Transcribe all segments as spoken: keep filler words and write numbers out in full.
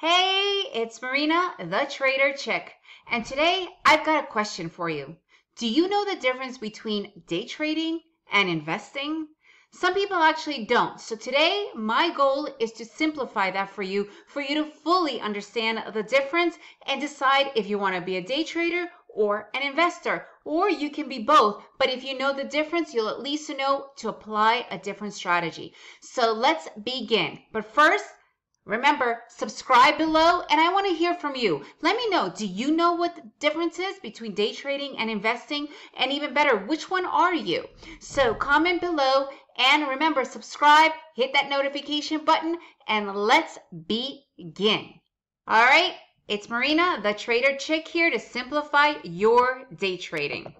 Hey, it's Marina the Trader Chick, and today I've got a question for you. Do you know the difference between day trading and investing? Some people actually don't, so today my goal is to simplify that for you, for you to fully understand the difference and decide if you want to be a day trader or an investor, or you can be both, but if you know the difference, you'll at least know to apply a different strategy. So let's begin, but first, remember, subscribe below, and I want to hear from you. Let me know, do you know what the difference is between day trading and investing? And even better, which one are you? So comment below, and remember, subscribe, hit that notification button, and let's begin. All right, it's Marina, the Trader Chick, here to simplify your day trading.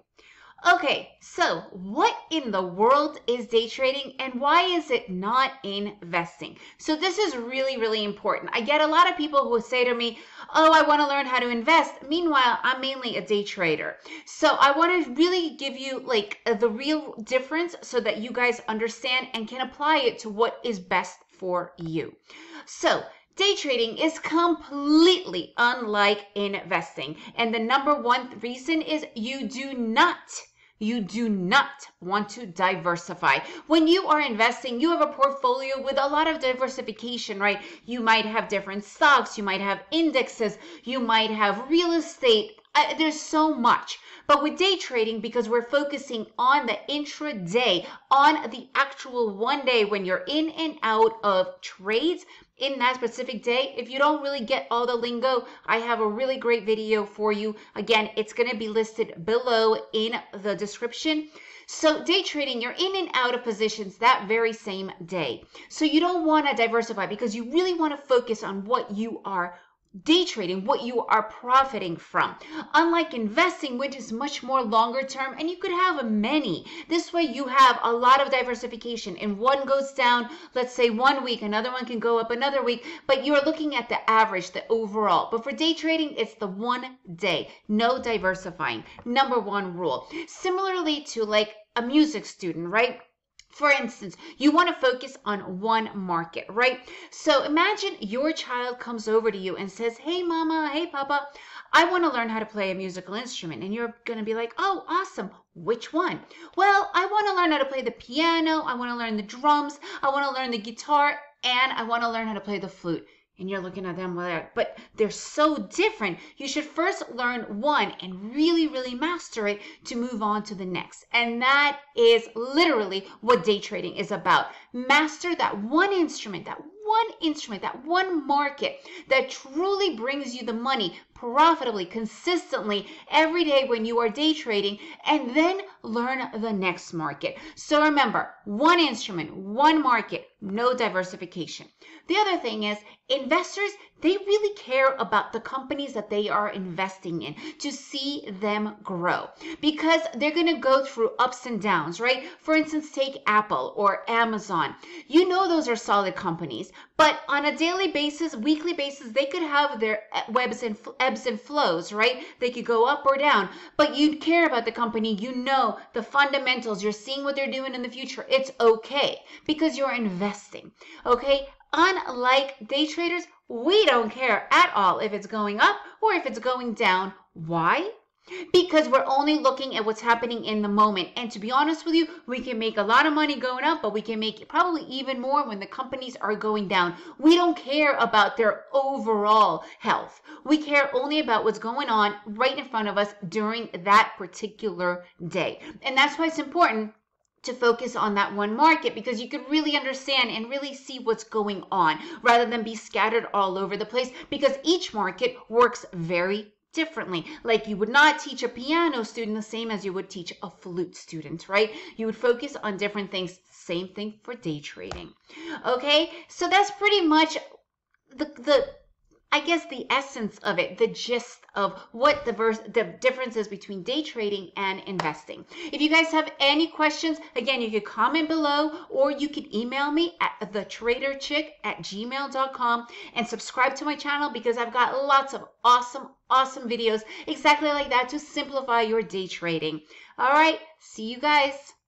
Okay, so what in the world is day trading and why is it not investing? So this is really, really important. I get a lot of people who say to me, oh, I want to learn how to invest. Meanwhile, I'm mainly a day trader. So I want to really give you like the real difference so that you guys understand and can apply it to what is best for you. So day trading is completely unlike investing. And the number one reason is you do not You do not want to diversify. When you are investing, you have a portfolio with a lot of diversification, right? You might have different stocks, you might have indexes, you might have real estate. Uh, there's so much. But with day trading, because we're focusing on the intraday, on the actual one day when you're in and out of trades in that specific day, if you don't really get all the lingo, I have a really great video for you. Again, it's going to be listed below in the description. So day trading, you're in and out of positions that very same day. So you don't want to diversify because you really want to focus on what you are day trading, what you are profiting from. Unlike investing, which is much more longer term, and you could have many. This way you have a lot of diversification, and one goes down, let's say one week, another one can go up another week, but you're looking at the average, the overall. But for day trading, it's the one day, no diversifying, number one rule. Similarly to like a music student, right? For instance, you want to focus on one market, right? So imagine your child comes over to you and says, hey, mama, hey, papa, I want to learn how to play a musical instrument. And you're going to be like, oh, awesome. Which one? Well, I want to learn how to play the piano. I want to learn the drums. I want to learn the guitar. And I want to learn how to play the flute. And you're looking at them, but they're so different. You should first learn one and really, really master it to move on to the next. And that is literally what day trading is about. Master that one instrument, that one instrument, that one market that truly brings you the money profitably, consistently every day when you are day trading, and then learn the next market. So remember, one instrument, one market, no diversification. The other thing is investors, they really care about the companies that they are investing in to see them grow because they're going to go through ups and downs, right? For instance, take Apple or Amazon. You know those are solid companies, but on a daily basis, weekly basis, they could have their ebbs and, ebbs and flows, right? They could go up or down, but you care about the company. You know the fundamentals. You're seeing what they're doing in the future. It's okay because you're investing, okay? Unlike day traders, we don't care at all if it's going up or if it's going down. Why? Because we're only looking at what's happening in the moment. And to be honest with you, we can make a lot of money going up, but we can make probably even more when the companies are going down. We don't care about their overall health. We care only about what's going on right in front of us during that particular day. And that's why it's important to focus on that one market because you could really understand and really see what's going on rather than be scattered all over the place because each market works very differently. Like you would not teach a piano student the same as you would teach a flute student, right? You would focus on different things. Same thing for day trading. Okay, so that's pretty much the, the I guess the essence of it, the gist of what the, verse, the difference is between day trading and investing. If you guys have any questions, again, you can comment below or you can email me at the trader chick at gmail dot com and subscribe to my channel because I've got lots of awesome, awesome videos exactly like that to simplify your day trading. All right, see you guys.